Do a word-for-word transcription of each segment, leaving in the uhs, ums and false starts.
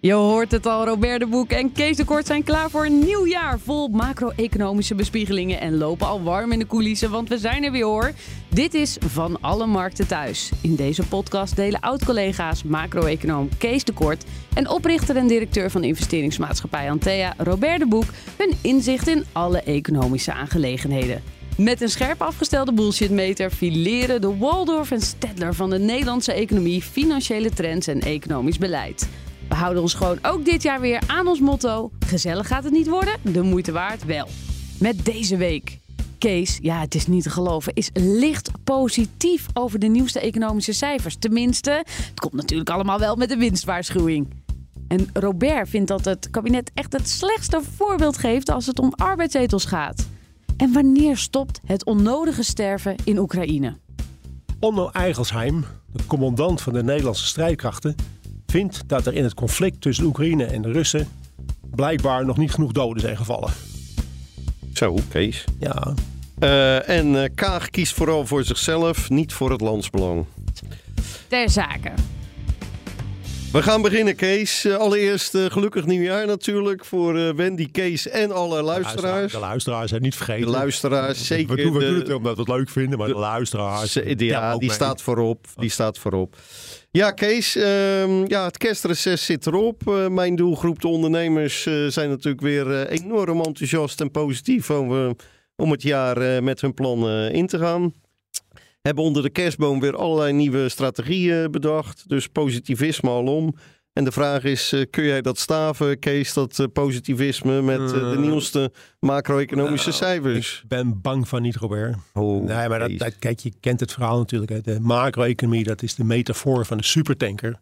Je hoort het al, Robert De Boeck en Kees de Kort zijn klaar voor een nieuw jaar vol macro-economische bespiegelingen en lopen al warm in de coulissen, want we zijn er weer hoor. Dit is Van Alle Markten Thuis. In deze podcast delen oud-collega's macro-econoom Kees de Kort en oprichter en directeur van de investeringsmaatschappij Antea, Robert De Boeck, hun inzicht in alle economische aangelegenheden. Met een scherp afgestelde bullshitmeter fileren de Waldorf en Statler van de Nederlandse economie, financiële trends en economisch beleid. We houden ons gewoon ook dit jaar weer aan ons motto: gezellig gaat het niet worden, de moeite waard wel. Met deze week. Kees, ja, het is niet te geloven, is licht positief over de nieuwste economische cijfers. Tenminste, het komt natuurlijk allemaal wel met een winstwaarschuwing. En Robert vindt dat het kabinet echt het slechtste voorbeeld geeft als het om arbeidszetels gaat. En wanneer stopt het onnodige sterven in Oekraïne? Onno Eichelsheim, de commandant van de Nederlandse strijdkrachten, vindt dat er in het conflict tussen Oekraïne en de Russen blijkbaar nog niet genoeg doden zijn gevallen. Zo, Kees. Ja. Uh, en uh, Kaag kiest vooral voor zichzelf, niet voor het landsbelang. Ter zake. We gaan beginnen, Kees. Uh, allereerst uh, gelukkig nieuwjaar natuurlijk voor uh, Wendy, Kees en alle luisteraars. De luisteraars, zijn niet vergeten. De luisteraars, zeker. We doen, we doen het omdat we het leuk vinden, maar de, de luisteraars... Ja, ja die, staat voorop, die oh. staat voorop. Ja, Kees, um, ja, het kerstreces zit erop. Uh, mijn doelgroep, de ondernemers, uh, zijn natuurlijk weer uh, enorm enthousiast en positief om, uh, om het jaar uh, met hun plannen uh, in te gaan. Hebben onder de kerstboom weer allerlei nieuwe strategieën bedacht. Dus positivisme alom. En de vraag is, uh, kun jij dat staven, Kees, dat uh, positivisme met uh, de nieuwste macro-economische nou, cijfers? Ik ben bang van niet, Robert. Oh, nee, maar dat, dat, kijk, je kent het verhaal natuurlijk. Hè. De macro-economie, dat is de metafoor van de supertanker.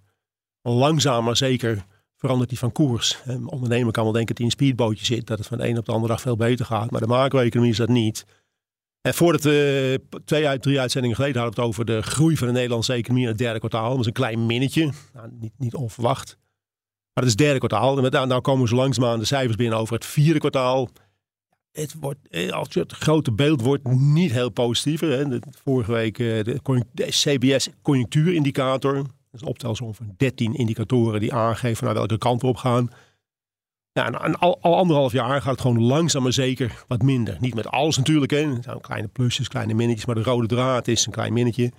Langzaam maar zeker verandert die van koers. Een ondernemer kan wel denken dat hij in een speedbootje zit, dat het van de een op de andere dag veel beter gaat. Maar de macro-economie is dat niet. En voordat we twee uit drie uitzendingen geleden hadden we het over de groei van de Nederlandse economie in het derde kwartaal. Dat is een klein minnetje, nou, niet, niet onverwacht. Maar het is het derde kwartaal. En nou komen ze langzaamaan de cijfers binnen over het vierde kwartaal. Het, wordt, het grote beeld wordt niet heel positief. Hè. De, vorige week de, de C B S conjunctuurindicator. Dat is een optelsom van dertien indicatoren die aangeven naar welke kant we op gaan. Ja, en al, al anderhalf jaar gaat het gewoon langzaam maar zeker wat minder. Niet met alles natuurlijk. Hè. Er zijn kleine plusjes, kleine minnetjes. Maar de rode draad is een klein minnetje.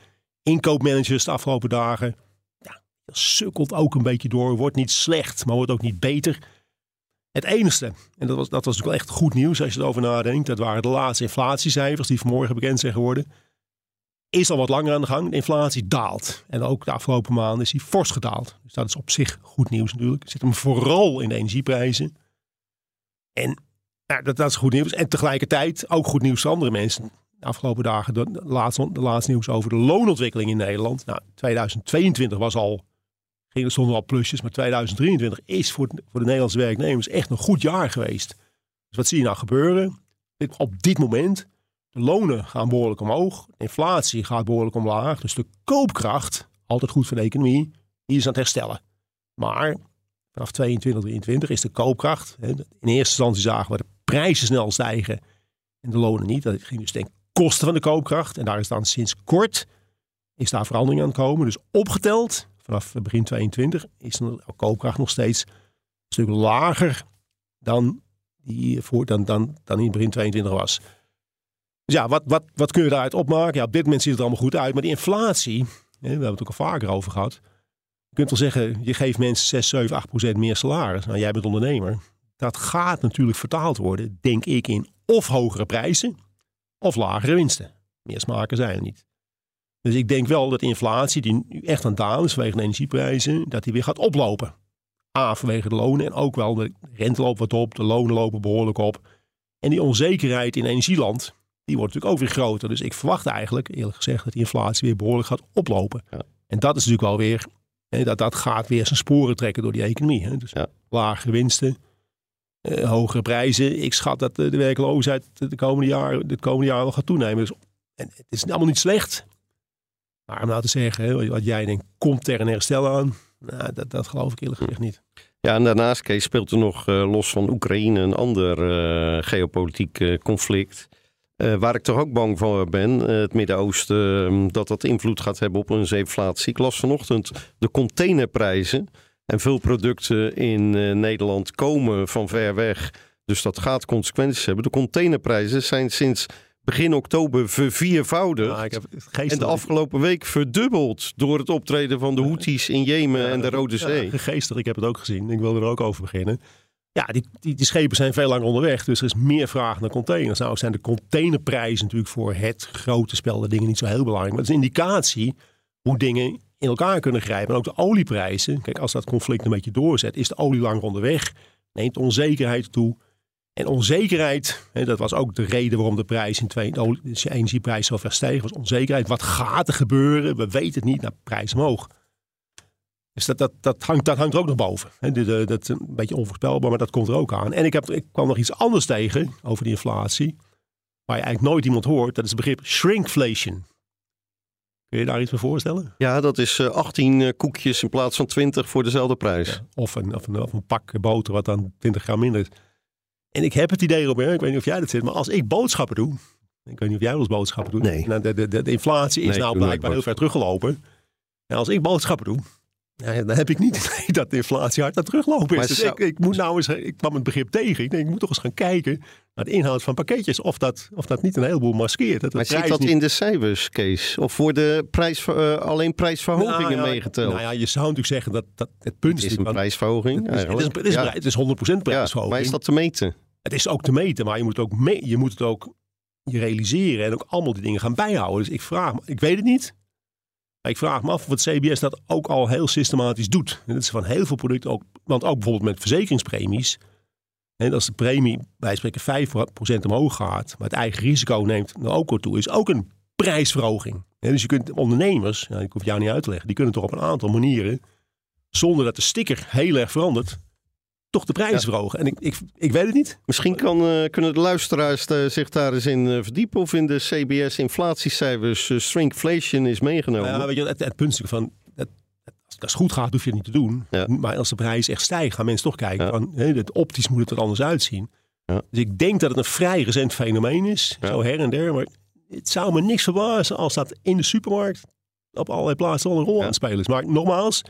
Inkoopmanagers de afgelopen dagen. Ja, dat sukkelt ook een beetje door. Wordt niet slecht, maar wordt ook niet beter. Het enigste, en dat was, dat was natuurlijk wel echt goed nieuws als je erover nadenkt. Dat waren de laatste inflatiecijfers die vanmorgen bekend zijn geworden. Is al wat langer aan de gang. De inflatie daalt. En ook de afgelopen maanden is die fors gedaald. Dus dat is op zich goed nieuws natuurlijk. Het zit hem vooral in de energieprijzen. En nou, dat, dat is goed nieuws. En tegelijkertijd ook goed nieuws voor andere mensen. De afgelopen dagen de, de, laatste, de laatste nieuws over de loonontwikkeling in Nederland. Nou, tweeduizend tweeëntwintig was al, ging er stonden al plusjes. Maar tweeduizend drieëntwintig is voor, voor de Nederlandse werknemers echt een goed jaar geweest. Dus wat zie je nou gebeuren? Op dit moment... De lonen gaan behoorlijk omhoog. De inflatie gaat behoorlijk omlaag. Dus de koopkracht, altijd goed voor de economie, die is aan het herstellen. Maar vanaf tweeëntwintig, drieëntwintig is de koopkracht. Hè, in eerste instantie zagen we de prijzen snel stijgen en de lonen niet. Dat ging dus ten koste van de koopkracht. En daar is dan sinds kort is daar verandering aan komen. Dus opgeteld, vanaf begin tweeëntwintig, is de koopkracht nog steeds een stuk lager dan, die voor, dan, dan, dan in begin tweeëntwintig was. Dus ja, wat, wat, wat kun je daaruit opmaken? Ja, op dit moment ziet het er allemaal goed uit. Maar die inflatie, we hebben het ook al vaker over gehad. Je kunt wel zeggen, je geeft mensen zes, zeven, acht procent meer salaris. Nou, jij bent ondernemer. Dat gaat natuurlijk vertaald worden, denk ik, in of hogere prijzen of lagere winsten. Meer smaken zijn er niet. Dus ik denk wel dat de inflatie, die nu echt aan het dalen is vanwege de energieprijzen, dat die weer gaat oplopen. A, vanwege de lonen en ook wel de rente loopt wat op, de lonen lopen behoorlijk op. En die onzekerheid in energieland... die wordt natuurlijk ook weer groter. Dus ik verwacht eigenlijk, eerlijk gezegd, dat die inflatie weer behoorlijk gaat oplopen. Ja. En dat is natuurlijk wel weer, hè, dat, dat gaat weer zijn sporen trekken door die economie. Hè. Dus ja. lagere winsten, eh, hogere prijzen. Ik schat dat de werkloosheid de komende jaren, de komende jaren wel gaat toenemen. Dus, en het is allemaal niet slecht. Maar om nou te zeggen, hè, wat jij denkt, komt er een herstel aan? Nou, dat, dat geloof ik eerlijk gezegd niet. Ja, en daarnaast, Kees, speelt er nog uh, los van Oekraïne een ander uh, geopolitiek uh, conflict. Uh, waar ik toch ook bang voor ben, uh, het Midden-Oosten, uh, dat dat invloed gaat hebben op een zeepflatie. Ik las vanochtend de containerprijzen. En veel producten in uh, Nederland komen van ver weg. Dus dat gaat consequenties hebben. De containerprijzen zijn sinds begin oktober verviervoudigd. Ja, ik heb en de afgelopen week verdubbeld door het optreden van de Houthis in Jemen ja, en de Rode Zee. Ja, geestig, ik heb het ook gezien. Ik wil er ook over beginnen. Ja, die, die, die schepen zijn veel langer onderweg, dus er is meer vraag naar containers. Nou zijn de containerprijzen natuurlijk voor het grote spel de dingen niet zo heel belangrijk. Maar het is een indicatie hoe dingen in elkaar kunnen grijpen. En ook de olieprijzen. Kijk, als dat conflict een beetje doorzet, is de olie langer onderweg. Neemt onzekerheid toe. En onzekerheid, hè, dat was ook de reden waarom de prijs in twee, de energieprijs zo ver steeg, was onzekerheid. Wat gaat er gebeuren? We weten het niet. Nou, prijs omhoog. Dus dat, dat, dat, hangt, dat hangt er ook nog boven. Hè. De, de, dat is een beetje onvoorspelbaar, maar dat komt er ook aan. En ik, heb, ik kwam nog iets anders tegen over die inflatie, waar je eigenlijk nooit iemand hoort. Dat is het begrip shrinkflation. Kun je daar iets bij voorstellen? Ja, dat is uh, achttien koekjes in plaats van twintig voor dezelfde prijs. Ja, of, een, of, een, of een pak boter wat dan twintig gram minder is. En ik heb het idee, Robert, ik weet niet of jij dat zit, maar als ik boodschappen doe, ik weet niet of jij wel eens boodschappen doet, nee. nou, de, de, de, de inflatie is nee, nou blijkbaar heel ver teruggelopen. En als ik boodschappen doe, ja, dan heb ik niet het idee dat de inflatie hard naar teruglopen is. Dus zou... ik, ik, moet nou eens, ik kwam het begrip tegen. Ik denk, ik moet toch eens gaan kijken naar de inhoud van pakketjes. Of dat, of dat niet een heleboel maskeert. Dat maar zit dat niet... in de cijfers, Kees? Of worden prijs, uh, alleen prijsverhogingen nou, ja, meegeteld? Nou ja, je zou natuurlijk zeggen dat, dat het punt is... Het is een want, prijsverhoging het is, het is, het is, ja. het is honderd procent prijsverhoging. Ja, maar is dat te meten? Het is ook te meten, maar je moet het ook, mee, je moet het ook realiseren. En ook allemaal die dingen gaan bijhouden. Dus ik vraag me, ik weet het niet... Ik vraag me af of het C B S dat ook al heel systematisch doet. En dat is van heel veel producten ook. Want ook bijvoorbeeld met verzekeringspremies. En als de premie bij spreken vijf procent omhoog gaat, maar het eigen risico neemt naar ook al toe, is ook een prijsverhoging. En dus je kunt ondernemers, nou, ik hoef jou niet uit te leggen, die kunnen toch op een aantal manieren, zonder dat de sticker heel erg verandert, toch de prijs ja. verhogen. En ik, ik, ik weet het niet. Misschien kan, uh, kunnen de luisteraars uh, zich daar eens in uh, verdiepen. Of in de C B S-inflatiecijfers uh, shrinkflation is meegenomen. Ja, weet je, het, het punt van, het, het, als het goed gaat, hoef je het niet te doen. Ja. Maar als de prijs echt stijgt, gaan mensen toch kijken. Ja. Van, he, het optisch moet het er anders uitzien. Ja. Dus ik denk dat het een vrij recent fenomeen is. Ja. Zo her en der. Maar het zou me niks verbazen als dat in de supermarkt op allerlei plaatsen al een rol ja. aan het spelen is. Maar nogmaals...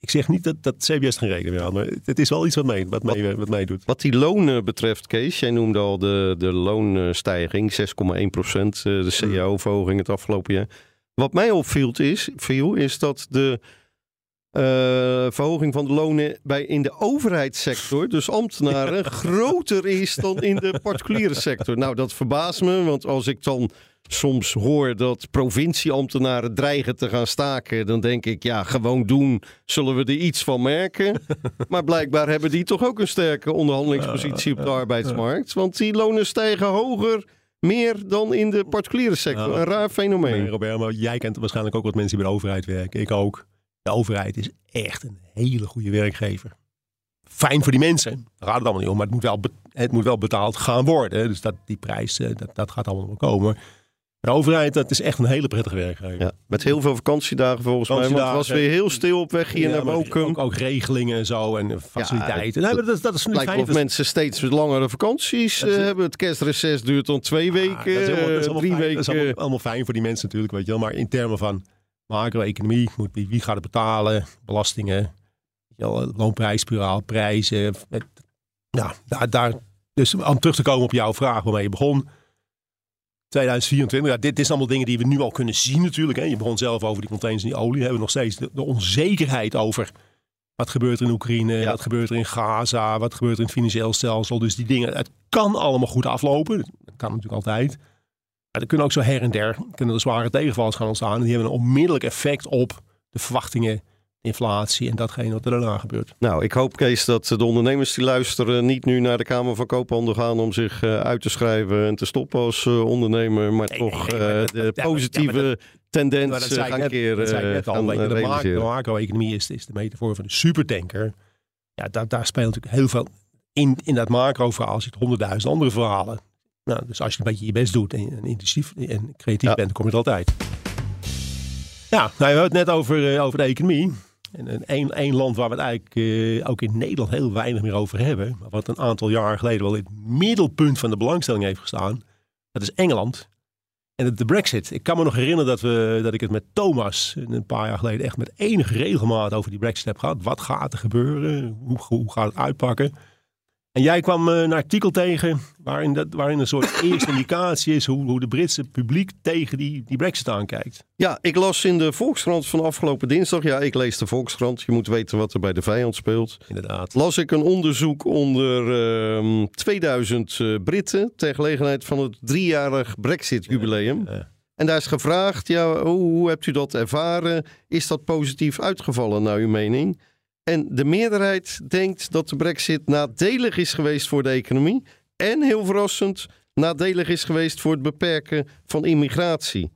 Ik zeg niet dat, dat C B S geen rekening mee had, maar het is wel iets wat mij, wat wat, mij, wat mij doet. Wat die lonen betreft, Kees, jij noemde al de, de loonstijging, zes komma één procent, de C A O-verhoging het afgelopen jaar. Wat mij opviel is, viel, is dat de uh, verhoging van de lonen bij, in de overheidssector, dus ambtenaren, groter is dan in de particuliere sector. Nou, dat verbaast me, want als ik dan... soms hoor dat provincieambtenaren dreigen te gaan staken. Dan denk ik, ja, gewoon doen, zullen we er iets van merken. Maar blijkbaar hebben die toch ook een sterke onderhandelingspositie op de arbeidsmarkt. Want die lonen stijgen hoger, meer dan in de particuliere sector. Een raar fenomeen. Nee, Robert, maar jij kent waarschijnlijk ook wat mensen die bij de overheid werken. Ik ook. De overheid is echt een hele goede werkgever. Fijn voor die mensen, raad het allemaal niet om. Maar het moet wel, het moet wel betaald gaan worden. Dus dat, die prijs, dat, dat gaat allemaal wel komen. De overheid, dat is echt een hele prettige werkgever. Ja, met heel veel vakantiedagen volgens vakantiedagen, mij. Want het was weer heel stil op weg hier ja, naar Bokum. Ook, ook regelingen en zo en faciliteiten. Ja, het, nee, dat, dat is het lijkt of mensen steeds langere vakanties is, hebben. Het kerstreces duurt dan twee weken, ah, dat is helemaal, dat is drie fijn, weken. Dat is allemaal, allemaal fijn voor die mensen natuurlijk, weet je wel. Maar in termen van macro-economie, wie gaat het betalen, belastingen, loonprijsspiraal, prijzen. Met, nou, daar, daar, dus om terug te komen op jouw vraag waarmee je begon... tweeduizend vierentwintig, ja, dit, dit zijn allemaal dingen die we nu al kunnen zien natuurlijk. Hè. Je begon zelf over die containers en die olie. We hebben nog steeds de, de onzekerheid over wat gebeurt er in Oekraïne, ja. wat gebeurt er in Gaza, wat gebeurt er in het financieel stelsel. Dus die dingen, het kan allemaal goed aflopen. Dat kan natuurlijk altijd. Maar er kunnen ook zo her en der, kunnen er zware tegenvallers gaan ontstaan. En die hebben een onmiddellijk effect op de verwachtingen inflatie en datgene wat er daarna gebeurt. Nou, ik hoop, Kees, dat de ondernemers die luisteren niet nu naar de Kamer van Koophandel gaan om zich uh, uit te schrijven en te stoppen als uh, ondernemer, maar nee, toch nee, nee, uh, de dat, positieve ja, dat, tendens dat zei gaan keren. Dat zei ik net al, de, de macro-economie is, is de metafoor van de supertanker. Ja, daar, daar speelt natuurlijk heel veel in, in dat macro-verhaal zit honderdduizend andere verhalen. Nou, dus als je een beetje je best doet en, en intensief en creatief ja. bent, dan kom je er altijd. Ja, nou, we hebben het net over, uh, over de economie. En een, een land waar we het eigenlijk uh, ook in Nederland heel weinig meer over hebben, maar wat een aantal jaar geleden wel in het middelpunt van de belangstelling heeft gestaan, dat is Engeland. En de Brexit. Ik kan me nog herinneren dat, we, dat ik het met Thomas een paar jaar geleden echt met enige regelmaat over die Brexit heb gehad. Wat gaat er gebeuren? Hoe, hoe gaat het uitpakken? En jij kwam uh, een artikel tegen waarin, dat, waarin een soort eerste indicatie is hoe, hoe de Britse publiek tegen die, die Brexit aankijkt. Ja, ik las in de Volkskrant van afgelopen dinsdag. Ja, ik lees de Volkskrant. Je moet weten wat er bij de vijand speelt. Inderdaad. Las ik een onderzoek onder uh, tweeduizend uh, Britten ter gelegenheid van het driejarig Brexit-jubileum. Ja, ja. En daar is gevraagd, ja, hoe, hoe hebt u dat ervaren? Is dat positief uitgevallen naar uw mening? En de meerderheid denkt dat de Brexit nadelig is geweest voor de economie en, heel verrassend, nadelig is geweest voor het beperken van immigratie.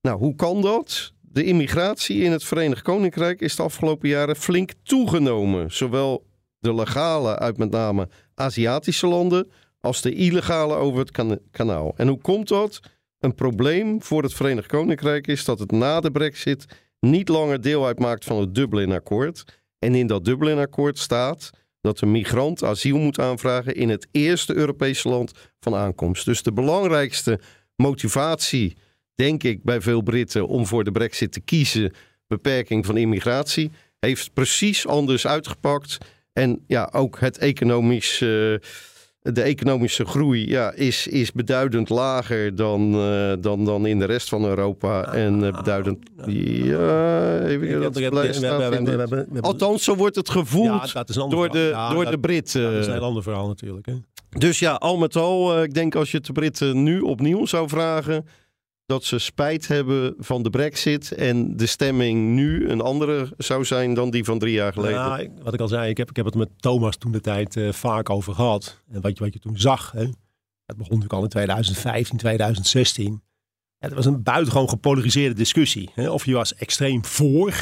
Nou, hoe kan dat? De immigratie in het Verenigd Koninkrijk is de afgelopen jaren flink toegenomen. Zowel de legale uit met name Aziatische landen als de illegale over het kan- kanaal. En hoe komt dat? Een probleem voor het Verenigd Koninkrijk is dat het na de Brexit niet langer deel uitmaakt van het Dublin-akkoord. En in dat Dublin-akkoord staat dat een migrant asiel moet aanvragen in het eerste Europese land van aankomst. Dus de belangrijkste motivatie, denk ik, bij veel Britten om voor de Brexit te kiezen, beperking van immigratie, heeft precies anders uitgepakt. En ja, ook het economisch, uh, de economische groei ja, is, is beduidend lager dan, uh, dan, dan in de rest van Europa. Ah, en uh, beduidend... Ah, ja, even dat blijft staan. Althans, zo wordt het gevoeld ja, door, de, ja, door dat, de Britten. Dat is een heel ander verhaal natuurlijk. Hè? Dus ja, al met al, uh, ik denk als je het de Britten nu opnieuw zou vragen, dat ze spijt hebben van de Brexit en de stemming nu een andere zou zijn dan die van drie jaar geleden. Ja, wat ik al zei, ik heb, ik heb het met Thomas toen de tijd uh, vaak over gehad. En wat je, wat je toen zag, hè, dat begon natuurlijk al in tweeduizend vijftien, tweeduizend zestien. Het was een buitengewoon gepolariseerde discussie. Hè. Of je was extreem voor,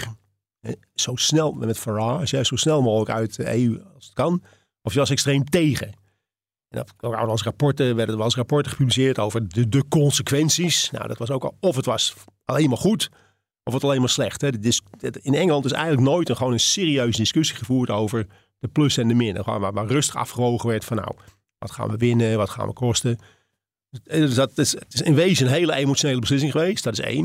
hè, zo snel met Farage, hè, zo snel mogelijk uit de E U als het kan. Of je was extreem tegen. En er was rapporten, werden er wel eens rapporten gepubliceerd over de, de consequenties. Nou, dat was ook al, of het was alleen maar goed, of het alleen maar slecht. Hè. Dis, in Engeland is eigenlijk nooit een, gewoon een serieuze discussie gevoerd over de plus en de min. Waar, waar rustig afgewogen werd van, nou, wat gaan we winnen, wat gaan we kosten. Dus dat is, het is in wezen een hele emotionele beslissing geweest, dat is één.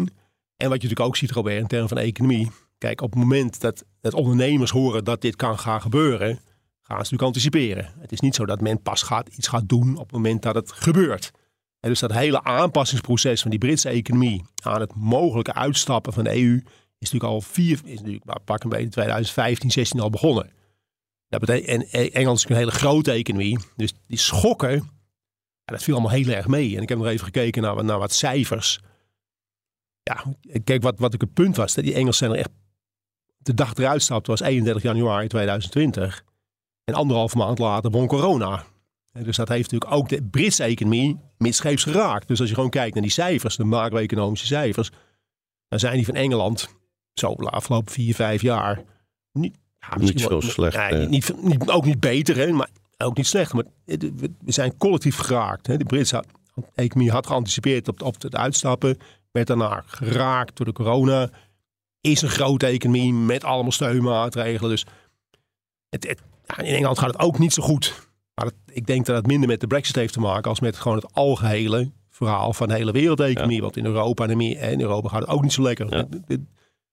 En wat je natuurlijk ook ziet, Robert, in termen van economie. Kijk, op het moment dat, dat ondernemers horen dat dit kan gaan gebeuren, gaan ze natuurlijk anticiperen. Het is niet zo dat men pas gaat, iets gaat doen op het moment dat het gebeurt. En dus dat hele aanpassingsproces van die Britse economie aan het mogelijke uitstappen van de E U is natuurlijk al vier, is natuurlijk pak een beetje tweeduizend vijftien, zestien al begonnen. Dat betekent, en Engeland is een hele grote economie, dus die schokken, ja, dat viel allemaal heel erg mee. En ik heb nog even gekeken naar, naar wat cijfers. Ja, kijk wat, wat ook het punt was, dat die Engelsen er echt de dag eruit stapten was eenendertig januari tweeduizend twintig. En anderhalf maand later begon corona. En dus dat heeft natuurlijk ook de Britse economie midscheeps geraakt. Dus als je gewoon kijkt naar die cijfers, de macro-economische cijfers, dan zijn die van Engeland zo de afgelopen vier, vijf jaar niet, ja, niet zo wel, slecht. Ja, niet, niet, niet, ook niet beter, hè, maar ook niet slecht. Maar we zijn collectief geraakt. Hè. De Britse had, de economie had geanticipeerd op, op het uitstappen, werd daarna geraakt door de corona. Is een grote economie met allemaal steunmaatregelen. Dus het, het ja, in Engeland gaat het ook niet zo goed. Maar het, ik denk dat het minder met de Brexit heeft te maken als met gewoon het algehele verhaal van de hele wereldeconomie. Ja. Want in Europa en in Europa gaat het ook niet zo lekker. Ja.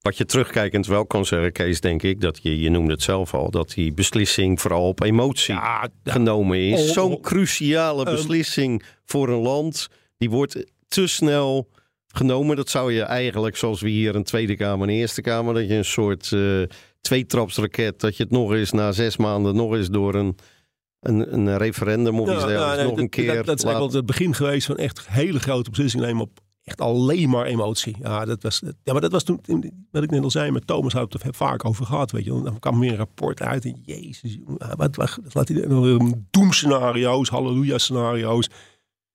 Wat je terugkijkend wel kan zeggen, Kees, denk ik, dat je, je noemde het zelf al, dat die beslissing vooral op emotie ja, ja, genomen is. Oh, oh, zo'n cruciale beslissing um, voor een land, die wordt te snel genomen. Dat zou je eigenlijk, zoals we hier een Tweede Kamer en een Eerste Kamer, dat je een soort Uh, tweetrapsraket, dat je het nog eens na zes maanden nog eens door een, een, een referendum of ja, iets dergelijks nou, nee, nog dat, een keer... Dat, dat is laat eigenlijk wel het begin geweest van echt hele grote beslissingen nemen op echt alleen maar emotie. Ja, dat was, ja maar dat was toen, wat ik net al zei, met Thomas had ik het vaak over gehad. Weet je, dan kwam er weer een rapport uit en jezus, wat, wat, laat hij dan doemscenario's, halleluja-scenario's.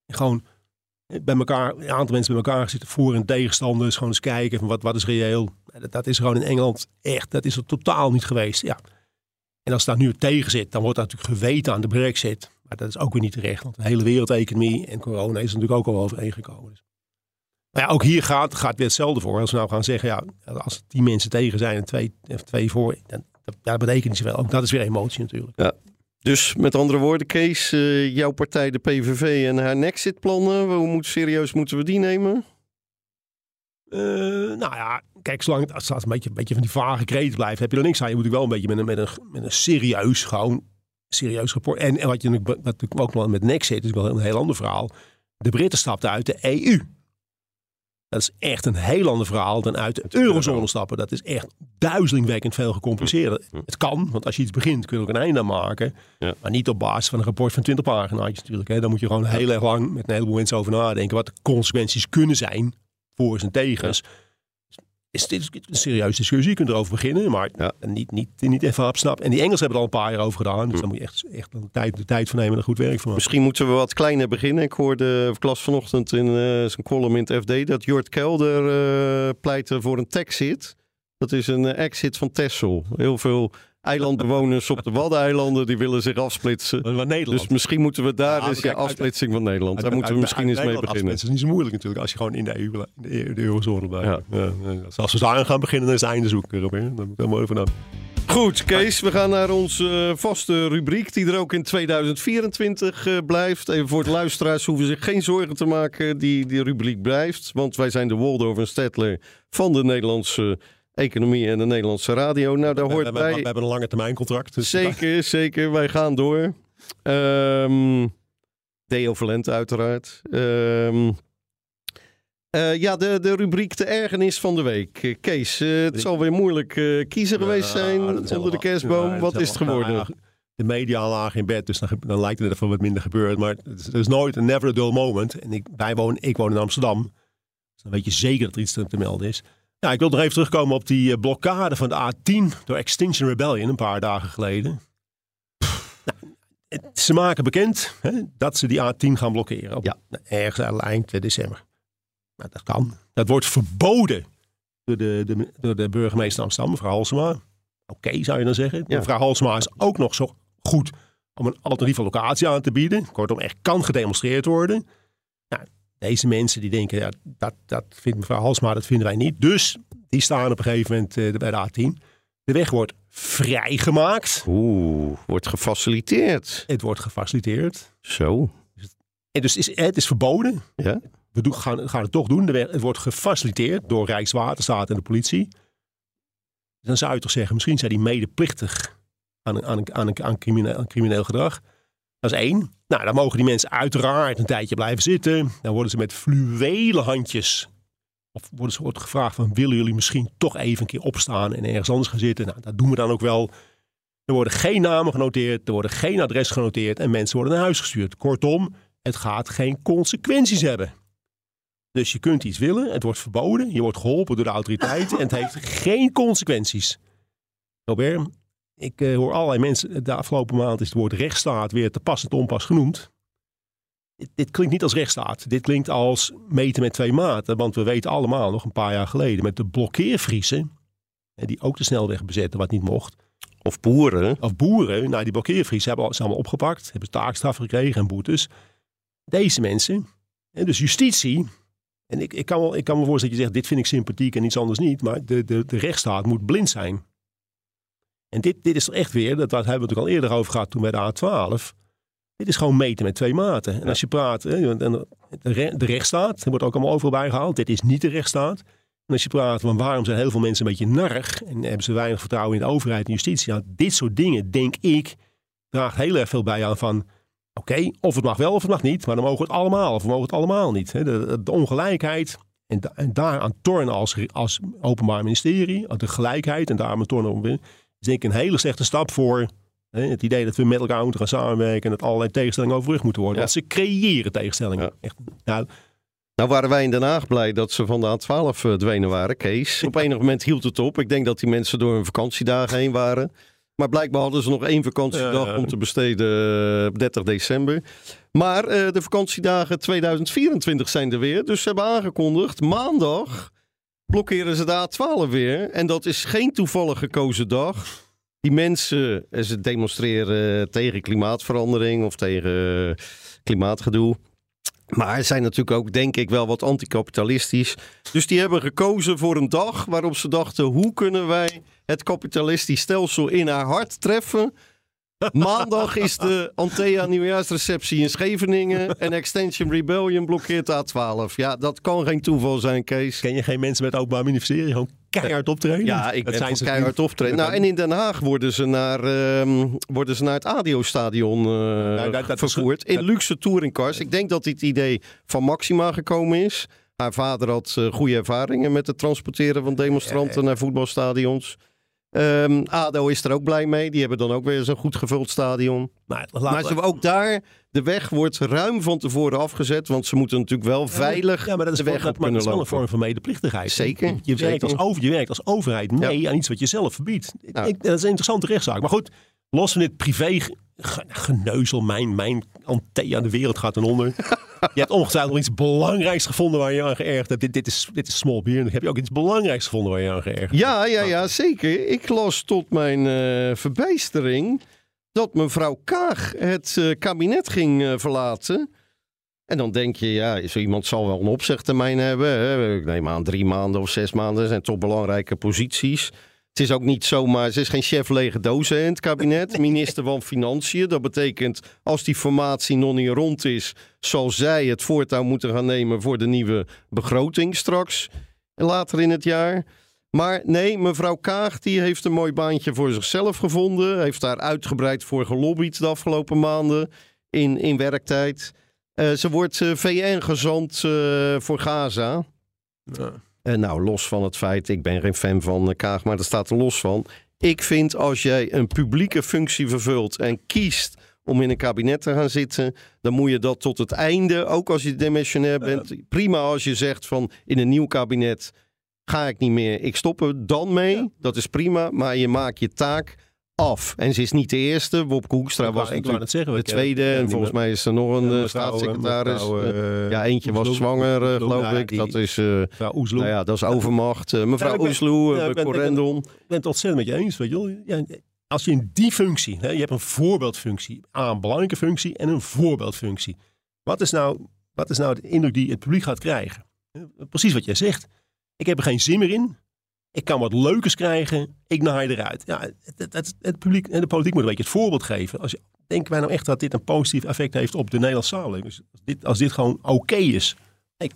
Gewoon bij elkaar, een aantal mensen bij elkaar zitten, voor- en tegenstanders, gewoon eens kijken van wat, wat is reëel. Dat, dat is gewoon in Engeland echt, dat is er totaal niet geweest. Ja. En als daar nu tegen zit, dan wordt dat natuurlijk geweten aan de Brexit. Maar dat is ook weer niet terecht, want de hele wereldeconomie en corona is er natuurlijk ook al overeengekomen. Maar ja, ook hier gaat, gaat het weer hetzelfde voor. Als we nou gaan zeggen, ja, als tien mensen tegen zijn en twee, twee voor, dan, dat, dat betekent niet zoveel. Ook dat is weer emotie natuurlijk. Ja. Dus met andere woorden, Kees, uh, jouw partij, de P V V en haar Nexit-plannen, hoe moet, serieus moeten we die nemen? Uh, nou ja, kijk, zolang het, als het een beetje, een beetje van die vage kreet blijft, heb je er niks aan. Je moet ook wel een beetje met een, met een, met een serieus, gewoon serieus rapport. En, en wat je wat ook nog met Nexit, dat is wel een heel ander verhaal. De Britten stapten uit de E U. Dat is echt een heel ander verhaal dan uit de eurozone stappen. Dat is echt duizelingwekkend veel gecompliceerder. Het kan, want als je iets begint kun je er ook een einde aan maken. Ja. Maar niet op basis van een rapport van twintig pagina's natuurlijk. Hè. Dan moet je gewoon heel erg lang met een heleboel mensen over nadenken. Wat de consequenties kunnen zijn voor en tegens. Ja. Is dit een serieuze discussie? Je kunt erover beginnen, maar ja. niet, niet, niet even op snap. En die Engelsen hebben het al een paar jaar over gedaan. Dus ja. dan moet je echt, echt de, tijd, de tijd van nemen en er goed werk van maken. Misschien moeten we wat kleiner beginnen. Ik hoorde Klas vanochtend in uh, zijn column in het F D dat Jort Kelder uh, pleitte voor een Texit. Dat is een exit van Texel. Heel veel eilandbewoners op de Waddeneilanden die willen zich afsplitsen. Maar Nederland. Dus misschien moeten we daar ja, eens ja, afsplitsing van Nederland. Daar uit, moeten we uit, misschien uit, eens Nederland mee beginnen. Dat is niet zo moeilijk natuurlijk als je gewoon in de E U, de, de eurozone blijft. Ja. Ja, als we daar gaan beginnen, dan is het einde zoeken. Dan moet ik daar mooi vanaf. Goed, Kees, we gaan naar onze vaste rubriek die er ook in tweeduizend vierentwintig blijft. Even voor de luisteraars hoeven zich geen zorgen te maken. Die, die rubriek blijft, want wij zijn de Waldorf en Statler van de Nederlandse economie en de Nederlandse radio. Nou, daar hoort we, we, we, bij. We hebben een lange termijn contract. Dus zeker, daar... zeker. Wij gaan door. Um, deo volente uiteraard. Um, uh, ja, de, de rubriek de ergernis van de week. Kees, uh, het zal weer moeilijk uh, kiezen ja, geweest zijn ja, onder de kerstboom. Ja, Wat is het geworden? Ja, de media lagen in bed, dus dan, dan lijkt het even wat minder gebeurd. Maar het is, het is nooit een never a dull moment. En ik, wij wonen, ik woon in Amsterdam. Dus dan weet je zeker dat er iets te, te melden is. Nou, ik wil nog even terugkomen op die blokkade van de A tien door Extinction Rebellion een paar dagen geleden. Nou, het, ze maken bekend hè, dat ze die A tien gaan blokkeren. Op, ja. nou, ergens aan eind december. Nou, dat kan. Dat wordt verboden door de, de, door de burgemeester Amsterdam, mevrouw Halsema. Oké, okay, zou je dan zeggen. Ja. Mevrouw Halsema is ook nog zo goed om een alternatieve locatie aan te bieden. Kortom, echt kan gedemonstreerd worden. Nou, deze mensen die denken, ja, dat, dat vindt mevrouw Halsema, dat vinden wij niet. Dus die staan op een gegeven moment uh, bij de A tien. De weg wordt vrijgemaakt. Oeh, wordt gefaciliteerd. Het wordt gefaciliteerd. Zo. En dus is, het is verboden. Ja. We doen, gaan, gaan het toch doen. De weg, het wordt gefaciliteerd door Rijkswaterstaat en de politie. Dan zou je toch zeggen, misschien zijn die medeplichtig aan, aan, aan, aan, crimineel, aan crimineel gedrag. Dat is één. Nou, dan mogen die mensen uiteraard een tijdje blijven zitten. Dan worden ze met fluwelen handjes, of worden ze gevraagd van, willen jullie misschien toch even een keer opstaan en ergens anders gaan zitten? Nou, dat doen we dan ook wel. Er worden geen namen genoteerd, er worden geen adressen genoteerd en mensen worden naar huis gestuurd. Kortom, het gaat geen consequenties hebben. Dus je kunt iets willen, het wordt verboden, je wordt geholpen door de autoriteiten en het heeft geen consequenties. Robert? Ik uh, hoor allerlei mensen, de afgelopen maand is het woord rechtsstaat weer te pas en te onpas genoemd. Dit, dit klinkt niet als rechtsstaat. Dit klinkt als meten met twee maten. Want we weten allemaal nog een paar jaar geleden met de blokkeervriezen, die ook de snelweg bezetten wat niet mocht. Of boeren. Of boeren. Nou, die blokkeervriezen hebben ze allemaal opgepakt. Hebben taakstraf gekregen en boetes. Deze mensen. En dus justitie. En ik, ik, kan wel, ik kan me voorstellen dat je zegt, dit vind ik sympathiek en iets anders niet. Maar de, de, de rechtsstaat moet blind zijn. En dit, dit is er echt weer, dat hebben we het ook al eerder over gehad toen bij de A twaalf. Dit is gewoon meten met twee maten. En ja. als je praat, de rechtsstaat, dat wordt ook allemaal overal bijgehaald. Dit is niet de rechtsstaat. En als je praat, van waarom zijn heel veel mensen een beetje narrig en hebben ze weinig vertrouwen in de overheid en justitie. Nou, dit soort dingen, denk ik, draagt heel erg veel bij aan van, oké, okay, of het mag wel of het mag niet. Maar dan mogen we het allemaal of we mogen het allemaal niet. De, de ongelijkheid en, da, en daaraan tornen als, als openbaar ministerie. De gelijkheid en daaraan tornen. Dat is denk ik een hele slechte stap voor hè, het idee dat we met elkaar moeten gaan samenwerken en dat allerlei tegenstellingen overbrugd moeten worden. Ja. Want ze creëren tegenstellingen. Ja. Echt, nou, Nou waren wij in Den Haag blij dat ze van de A twaalf verdwenen waren, Kees. Op enig moment hield het op. Ik denk dat die mensen door hun vakantiedagen heen waren. Maar blijkbaar hadden ze nog één vakantiedag uh, om te besteden op dertig december. Maar uh, de vakantiedagen tweeduizend vierentwintig zijn er weer. Dus ze hebben aangekondigd, maandag blokkeren ze de A twaalf weer. En dat is geen toevallig gekozen dag. Die mensen, ze demonstreren tegen klimaatverandering of tegen klimaatgedoe. Maar ze zijn natuurlijk ook, denk ik, wel wat anticapitalistisch. Dus die hebben gekozen voor een dag waarop ze dachten, hoe kunnen wij het kapitalistisch stelsel in haar hart treffen? Maandag is de Antea nieuwjaarsreceptie in Scheveningen en Extinction Rebellion blokkeert A twaalf. Ja, dat kan geen toeval zijn, Kees. Ken je geen mensen met openbaar ministerie? Gewoon keihard optreden? Ja, ik dat ben gewoon keihard optreden. Nou, en in Den Haag worden ze naar, um, worden ze naar het A D O-stadion uh, nou, dat, dat vervoerd. Is, dat... In luxe touringcars. Ik denk dat dit idee van Maxima gekomen is. Haar vader had uh, goede ervaringen met het transporteren van demonstranten ja, ja. naar voetbalstadions. Um, A D O is er ook blij mee. Die hebben dan ook weer zo'n goed gevuld stadion. Maar, maar ze ook daar, de weg wordt ruim van tevoren afgezet. Want ze moeten natuurlijk wel veilig ja, maar dat is de weg op kunnen lopen. Dat is wel een vorm van medeplichtigheid. Zeker. Je, je, Zeker. Werkt, als over, je werkt als overheid mee ja. aan iets wat je zelf verbiedt. Ja. Ik, dat is een interessante rechtszaak. Maar goed, los van dit privé geneuzel. Mijn, mijn Antea aan de wereld gaat ten onder. Je hebt ongetwijfeld iets belangrijks gevonden waar je aan geërgerd hebt. Dit, dit, is, dit is small beer. Heb je ook iets belangrijks gevonden waar je aan geërgerd hebt? Ja, ja, ja, zeker. Ik las tot mijn uh, verbijstering dat mevrouw Kaag het uh, kabinet ging uh, verlaten. En dan denk je, ja, zo iemand zal wel een opzegtermijn hebben. Hè? Ik neem aan drie maanden of zes maanden. Dat zijn toch belangrijke posities. Het is ook niet zomaar, ze is geen chef lege dozen in het kabinet. Minister van Financiën, dat betekent als die formatie nog niet rond is, zal zij het voortouw moeten gaan nemen voor de nieuwe begroting straks. Later in het jaar. Maar nee, mevrouw Kaag die heeft een mooi baantje voor zichzelf gevonden. Heeft daar uitgebreid voor gelobbyd de afgelopen maanden in, in werktijd. Uh, ze wordt uh, V N-gezant uh, voor Gaza. Ja. Uh, nou, los van het feit, ik ben geen fan van uh, Kaag, maar dat staat er los van. Ik vind als jij een publieke functie vervult en kiest om in een kabinet te gaan zitten, dan moet je dat tot het einde, ook als je demissionair bent. Uh, prima als je zegt van in een nieuw kabinet ga ik niet meer, ik stop er dan mee. Ja. Dat is prima, maar je maakt je taak af. En ze is niet de eerste. Wopke Hoekstra ik was ik natuurlijk zeggen, de tweede. En volgens mij is er nog een ja, staatssecretaris. Mevrouw, uh, ja, eentje was zwanger, uh, geloof ik. Dat is, uh, nou ja, dat is overmacht. Uh, mevrouw ja, Oesloe, ja, uh, Correndon. Ik ben, ben het ontzettend met je eens. Weet je, ja, als je in die functie, hè, je hebt een voorbeeldfunctie. A, een belangrijke functie en een voorbeeldfunctie. Wat is nou, wat is nou de indruk die het publiek gaat krijgen? Precies wat jij zegt. Ik heb er geen zin meer in. Ik kan wat leukers krijgen, ik naai eruit. Ja, het, het, het publiek en de politiek moet een beetje het voorbeeld geven. Als, denken wij nou echt dat dit een positief effect heeft op de Nederlandse samenleving? Dus als, dit, als dit gewoon oké okay is. Ik...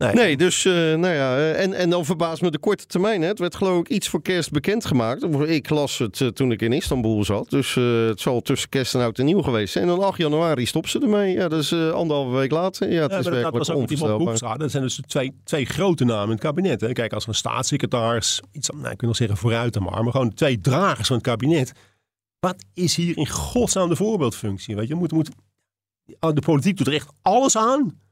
Nee. nee, dus uh, nou ja, en, en dan verbaast me de korte termijn. Hè. Het werd geloof ik iets voor kerst bekendgemaakt. Ik las het uh, toen ik in Istanbul zat. Dus uh, het zal tussen kerst en oud en nieuw geweest zijn. En dan acht januari stopt ze ermee. Ja, dat is uh, anderhalve week later. Ja, het ja, is werkelijk dat was ook onvoorstelbaar. Dat zijn dus twee, twee grote namen in het kabinet. Hè. Kijk, als een staatssecretaris, iets, nou, ik kan nog zeggen vooruit de maar, maar gewoon twee dragers van het kabinet. Wat is hier in godsnaam de voorbeeldfunctie? Weet je, moet, moet, de politiek doet er echt alles aan.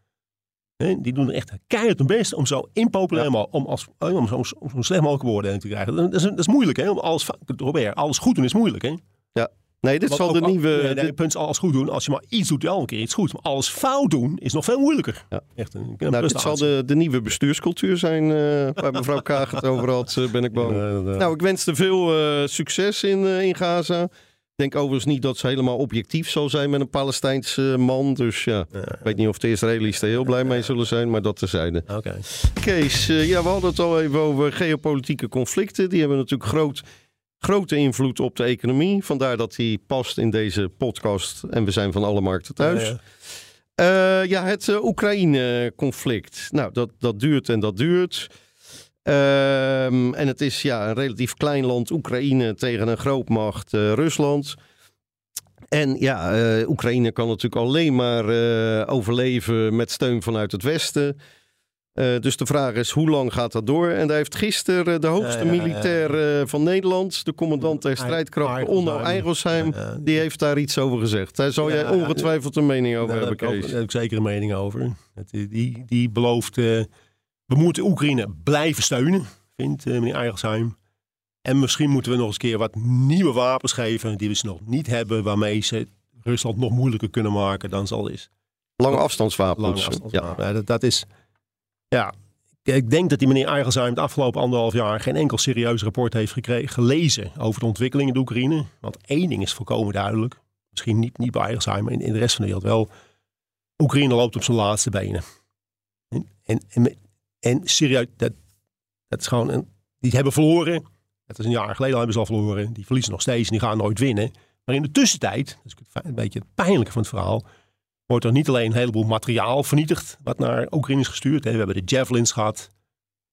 Nee, die doen er echt keihard hun best om zo impopulair mogelijk, ja. om, als, om zo, om zo slecht mogelijk woorden te krijgen. Dat is, dat is moeilijk, hè? Om alles, Robert, alles goed doen is moeilijk, hè? Ja. Nee, dit Want zal ook, de nieuwe... Nee, nee, dit... punt alles goed doen. Als je maar iets doet, wel een keer iets goed. Maar alles fout doen is nog veel moeilijker. Ja. Echt een, een nou, dit zal de, de nieuwe bestuurscultuur zijn uh, waar mevrouw Kaag het over had, uh, ben ik bang. Ja, dat, uh... Nou, ik wens er veel uh, succes in, uh, in Gaza. Ik denk overigens niet dat ze helemaal objectief zal zijn met een Palestijnse man. Dus ja, ik ja. weet niet of de Israëli's er heel blij mee zullen zijn, maar dat terzijde. Okay. Kees, uh, ja, we hadden het al even over geopolitieke conflicten. Die hebben natuurlijk groot, grote invloed op de economie. Vandaar dat die past in deze podcast. En we zijn van alle markten thuis. Ja, ja. Uh, ja het uh, Oekraïne-conflict. Nou, dat, dat duurt en dat duurt. Um, en het is ja, een relatief klein land, Oekraïne, tegen een grootmacht uh, Rusland. En ja, uh, Oekraïne kan natuurlijk alleen maar uh, overleven met steun vanuit het Westen. Uh, dus de vraag is, hoe lang gaat dat door? En daar heeft gisteren de hoogste uh, militair uh, van Nederland, de commandant der strijdkrachten, Onno Eichelsheim, uh, uh, die heeft daar iets over gezegd. Daar zou uh, jij ongetwijfeld een mening over uh, hebben, Kees. Daar heb, heb ik zeker een mening over. Het, die, die belooft, uh, we moeten Oekraïne blijven steunen, vindt uh, meneer Eichelsheim. En misschien moeten we nog eens een keer wat nieuwe wapens geven die we ze nog niet hebben, waarmee ze Rusland nog moeilijker kunnen maken dan ze al is. Lange afstandswapens. Lange afstandswapens. Ja. Ja, dat, dat is... Ja, ik denk dat die meneer Eichelsheim het afgelopen anderhalf jaar geen enkel serieus rapport heeft gekregen, gelezen over de ontwikkeling in de Oekraïne. Want één ding is volkomen duidelijk. Misschien niet, niet bij Eichelsheim, maar in, in de rest van de wereld wel. Oekraïne loopt op zijn laatste benen. En, en, en, en serieus, dat, dat is gewoon... Een, die hebben verloren. Dat is een jaar geleden al hebben ze al verloren. Die verliezen nog steeds en die gaan nooit winnen. Maar in de tussentijd, dat is een beetje het pijnlijke van het verhaal, wordt er niet alleen een heleboel materiaal vernietigd wat naar Oekraïne is gestuurd. We hebben de javelins gehad,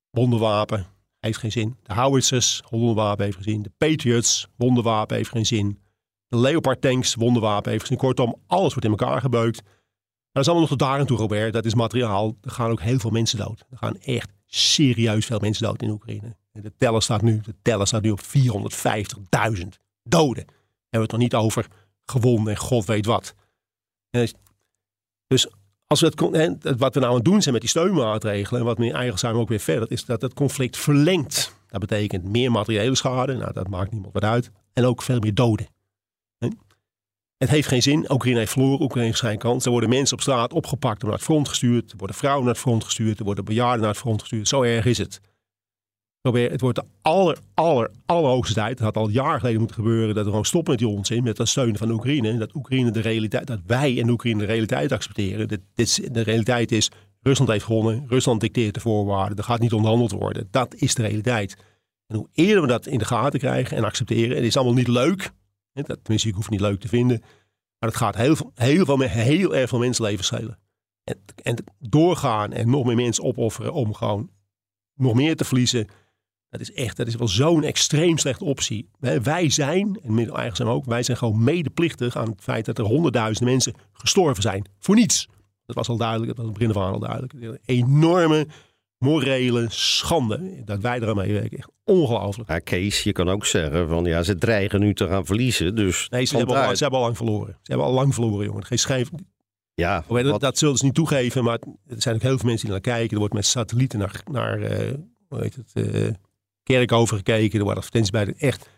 wonderwapen, heeft geen zin. De howitzers, wonderwapen, heeft geen zin. De Patriots, wonderwapen, heeft geen zin. De Leopard tanks, wonderwapen, heeft geen zin. Kortom, alles wordt in elkaar gebeukt. Maar dat is allemaal nog tot daar en toe, Robert. Dat is materiaal. Er gaan ook heel veel mensen dood. Er gaan echt serieus veel mensen dood in Oekraïne. De teller staat nu, de teller staat nu op vierhonderdvijftigduizend doden. We hebben het nog niet over gewonden en god weet wat. En dus als we het, wat we nou aan het doen zijn met die steunmaatregelen, en wat meneer Eichelsheim ook weer verder, is dat het conflict verlengt. Dat betekent meer materiële schade, nou, dat maakt niemand wat uit, en ook veel meer doden. En het heeft geen zin, Oekraïne heeft verloren, Oekraïne heeft geen kans. Er worden mensen op straat opgepakt en naar het front gestuurd, er worden vrouwen naar het front gestuurd, er worden bejaarden naar het front gestuurd, zo erg is het. Het wordt de aller, aller, allerhoogste tijd. Het had al jaren geleden moeten gebeuren dat we gewoon stoppen met die onzin, met dat steunen van Oekraïne. Dat Oekraïne de realiteit, dat wij en Oekraïne de realiteit accepteren. Dit, dit, de realiteit is, Rusland heeft gewonnen. Rusland dicteert de voorwaarden. Er gaat niet onderhandeld worden. Dat is de realiteit. En hoe eerder we dat in de gaten krijgen en accepteren, het is allemaal niet leuk. Dat, tenminste, ik hoef het niet leuk te vinden. Maar het gaat heel, heel, veel, heel erg veel mensenlevens schelen. En, en doorgaan en nog meer mensen opofferen om gewoon nog meer te verliezen. Dat is echt, dat is wel zo'n extreem slechte optie. Wij zijn, en eigenlijk zijn we ook, wij zijn gewoon medeplichtig aan het feit dat er honderdduizenden mensen gestorven zijn. Voor niets. Dat was al duidelijk, dat was in het begin van al duidelijk. Een enorme morele schande dat wij eraan meewerken. Echt ongelooflijk. Ja, Kees, je kan ook zeggen van ja, ze dreigen nu te gaan verliezen. Dus nee, ze, hebben al, ze hebben al lang verloren. Ze hebben al lang verloren, jongen. Geen schijn. Ja, dat, wat... dat zullen ze niet toegeven, maar er zijn ook heel veel mensen die naar kijken. Er wordt met satellieten naar, naar uh, hoe heet het... Uh, kerk overgekeken, er waren advertenties bij. Echt, er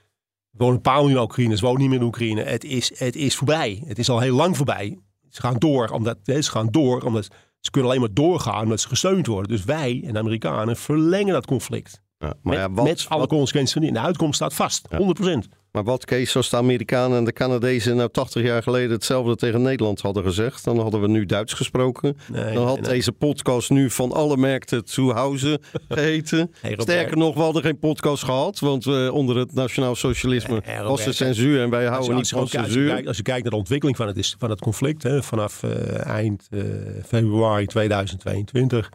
wonen een paar miljoen Oekraïners, wonen niet meer in Oekraïne. Het is, het is voorbij. Het is al heel lang voorbij. Ze gaan door, omdat ze gaan door, omdat ze kunnen alleen maar doorgaan omdat ze gesteund worden. Dus wij en de Amerikanen verlengen dat conflict. Ja, maar met, ja, wat, met alle wat, consequenties van die. De uitkomst staat vast, ja. honderd procent. Maar wat, Kees, als de Amerikanen en de Canadezen nou tachtig jaar geleden hetzelfde tegen Nederland hadden gezegd, dan hadden we nu Duits gesproken. Nee, dan had nee, nee. deze podcast nu Van Alle Markten Thuis geheten. Hey, sterker nog, we hadden geen podcast gehad, want uh, onder het nationaal socialisme hey, was er censuur en wij houden niet van censuur. Als je, kijkt, als je kijkt naar de ontwikkeling van het, van het conflict, hè, vanaf uh, eind uh, februari tweeduizend tweeëntwintig,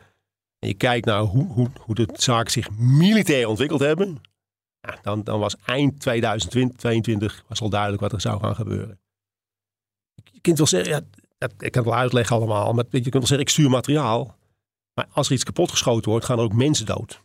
en je kijkt naar hoe, hoe, hoe de zaken zich militair ontwikkeld hebben, ja, dan, dan was eind tweeduizend tweeëntwintig was al duidelijk wat er zou gaan gebeuren. Je kunt wel zeggen, ja, dat, ik kan het wel uitleggen allemaal, maar je kunt wel zeggen, ik stuur materiaal. Maar als er iets kapotgeschoten wordt, gaan er ook mensen dood.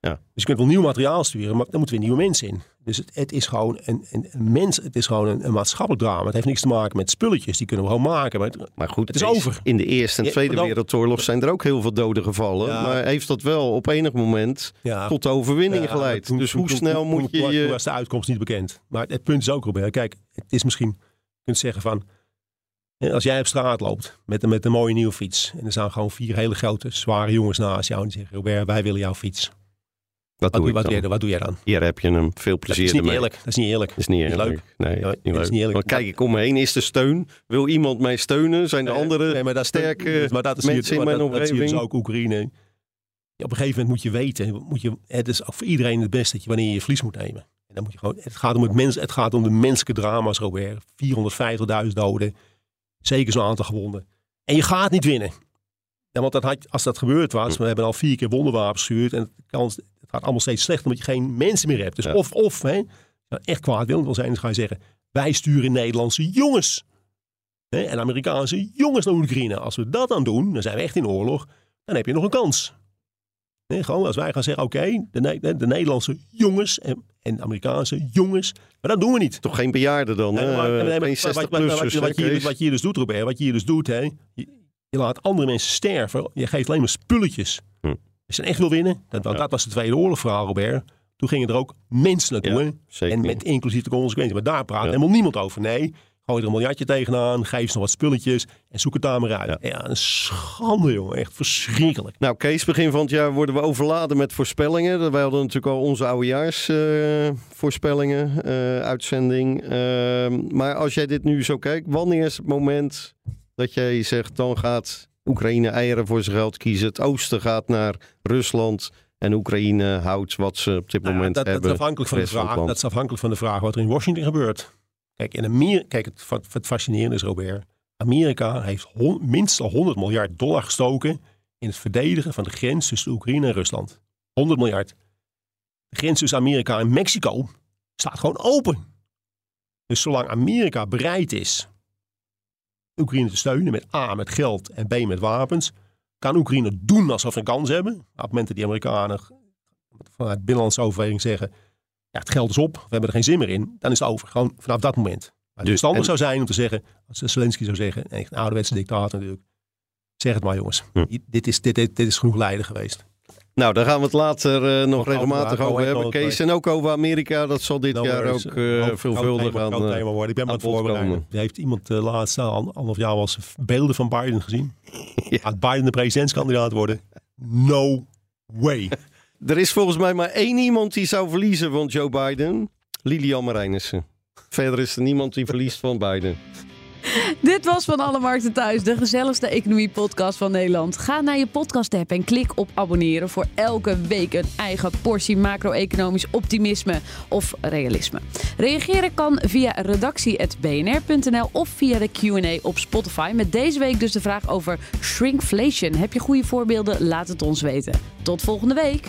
Ja. Dus je kunt wel nieuw materiaal sturen, maar dan moeten weer nieuwe mensen in. Dus het, het is gewoon een, een, een mens, het is gewoon een, een maatschappelijk drama. Het heeft niks te maken met spulletjes, die kunnen we gewoon maken. Maar, het, maar goed, het is Kees, over. In de Eerste en Tweede ja, dan, Wereldoorlog zijn er ook heel veel doden gevallen. Ja, maar heeft dat wel op enig moment ja, tot de overwinning ja, geleid. Toen, dus toen, hoe snel toen, moet toen, je... Toen was de uitkomst niet bekend. Maar het, het punt is ook, Robert, kijk, het is misschien, je kunt zeggen van, als jij op straat loopt met een, met een mooie nieuwe fiets, en er staan gewoon vier hele grote, zware jongens naast jou en die zeggen, Robert, wij willen jouw fiets. Wat, wat, doe wat, doe je, wat doe jij dan? Hier heb je hem. Veel plezier dat is niet eerlijk. Dat is niet eerlijk. Dat is niet eerlijk. Dat is leuk. Nee, dat is niet leuk. Niet eerlijk. Kijk ik om me heen. Is de steun? Wil iemand mij steunen? Zijn de nee, anderen nee, maar dat sterke maar dat is mensen het, in mijn dat, omgeving? Dat zie je dus ook Oekraïne. Op een gegeven moment moet je weten. Moet je, het is voor iedereen het beste dat je wanneer je verlies moet nemen. En dan moet je gewoon, het, gaat om het, mens, het gaat om de menselijke drama's, Robert. vierhonderdvijftigduizend doden. Zeker zo'n aantal gewonden. En je gaat niet winnen. Ja, want dat had, als dat gebeurd was, hm. we hebben al vier keer wonderwapens gestuurd. En de kans... Het gaat allemaal steeds slechter omdat je geen mensen meer hebt. Dus ja. of, of, hè, echt kwaadwillend wil zijn, dan ga je zeggen, wij sturen Nederlandse jongens hè, en Amerikaanse jongens naar Oekraïne. Als we dat dan doen, dan zijn we echt in oorlog. dan heb je nog een kans. Nee, gewoon als wij gaan zeggen, oké, okay, de, de Nederlandse jongens en, en Amerikaanse jongens. Maar dat doen we niet. Toch geen bejaarden dan? Wat je hier dus doet, Robert, wat je hier dus doet, hè, je, je laat andere mensen sterven. Je geeft alleen maar spulletjes. Hm. Als je echt wil winnen, dat, ja. dat was de Tweede Oorlogverhaal, Robert. Toen gingen er ook mensen naartoe. Ja, en met inclusieve consequenties. Maar daar praat ja. helemaal niemand over. Nee, gooi er een miljardje tegenaan, geef ze nog wat spulletjes en zoek het daar maar uit. Ja, ja, een schande, jongen. Echt verschrikkelijk. Nou, Kees, begin van het jaar worden we overladen met voorspellingen. Wij hadden natuurlijk al onze oudejaarsvoorspellingen, uh, uh, uitzending. Uh, maar als jij dit nu zo kijkt, wanneer is het moment dat jij zegt, dan gaat Oekraïne eieren voor zijn geld kiezen. Het oosten gaat naar Rusland. En Oekraïne houdt wat ze op dit moment ja, dat, hebben. Dat is, afhankelijk van de vraag, dat is afhankelijk van de vraag wat er in Washington gebeurt. Kijk, in Amerika, kijk het, het fascinerende is, Robert. Amerika heeft hon, minstens honderd miljard dollar gestoken in het verdedigen van de grens tussen Oekraïne en Rusland. honderd miljard. De grens tussen Amerika en Mexico staat gewoon open. Dus zolang Amerika bereid is Oekraïne te steunen met A, met geld en B, met wapens, kan Oekraïne doen alsof ze een kans hebben. Op het moment dat die Amerikanen vanuit binnenlandse overweging zeggen, ja, het geld is op, we hebben er geen zin meer in, dan is het over. Gewoon vanaf dat moment. Maar het verstandig zou zijn om te zeggen, als Zelensky zou zeggen, echt een ouderwetse dictator natuurlijk, zeg het maar jongens, hm. dit, is, dit, dit, dit is genoeg lijden geweest. Nou, daar gaan we het later uh, nog regelmatig over hebben, Kees. En ook over Amerika, dat zal dit jaar ook veelvuldig aan worden. Ik ben maar voorbereid. Heeft iemand uh, laatst, anderhalf jaar was, beelden van Biden gezien? Ja. Gaat Biden de presidentskandidaat worden? No way. Er is volgens mij maar één iemand die zou verliezen van Joe Biden. Lilian Marijnissen. Verder is er niemand die verliest van Biden. Dit was Van Alle Markten Thuis, de gezelligste economie-podcast van Nederland. Ga naar je podcast-app en klik op abonneren voor elke week een eigen portie macro-economisch optimisme of realisme. Reageren kan via redactie punt b n r punt n l of via de Q en A op Spotify. Met deze week dus de vraag over shrinkflation. Heb je goede voorbeelden? Laat het ons weten. Tot volgende week.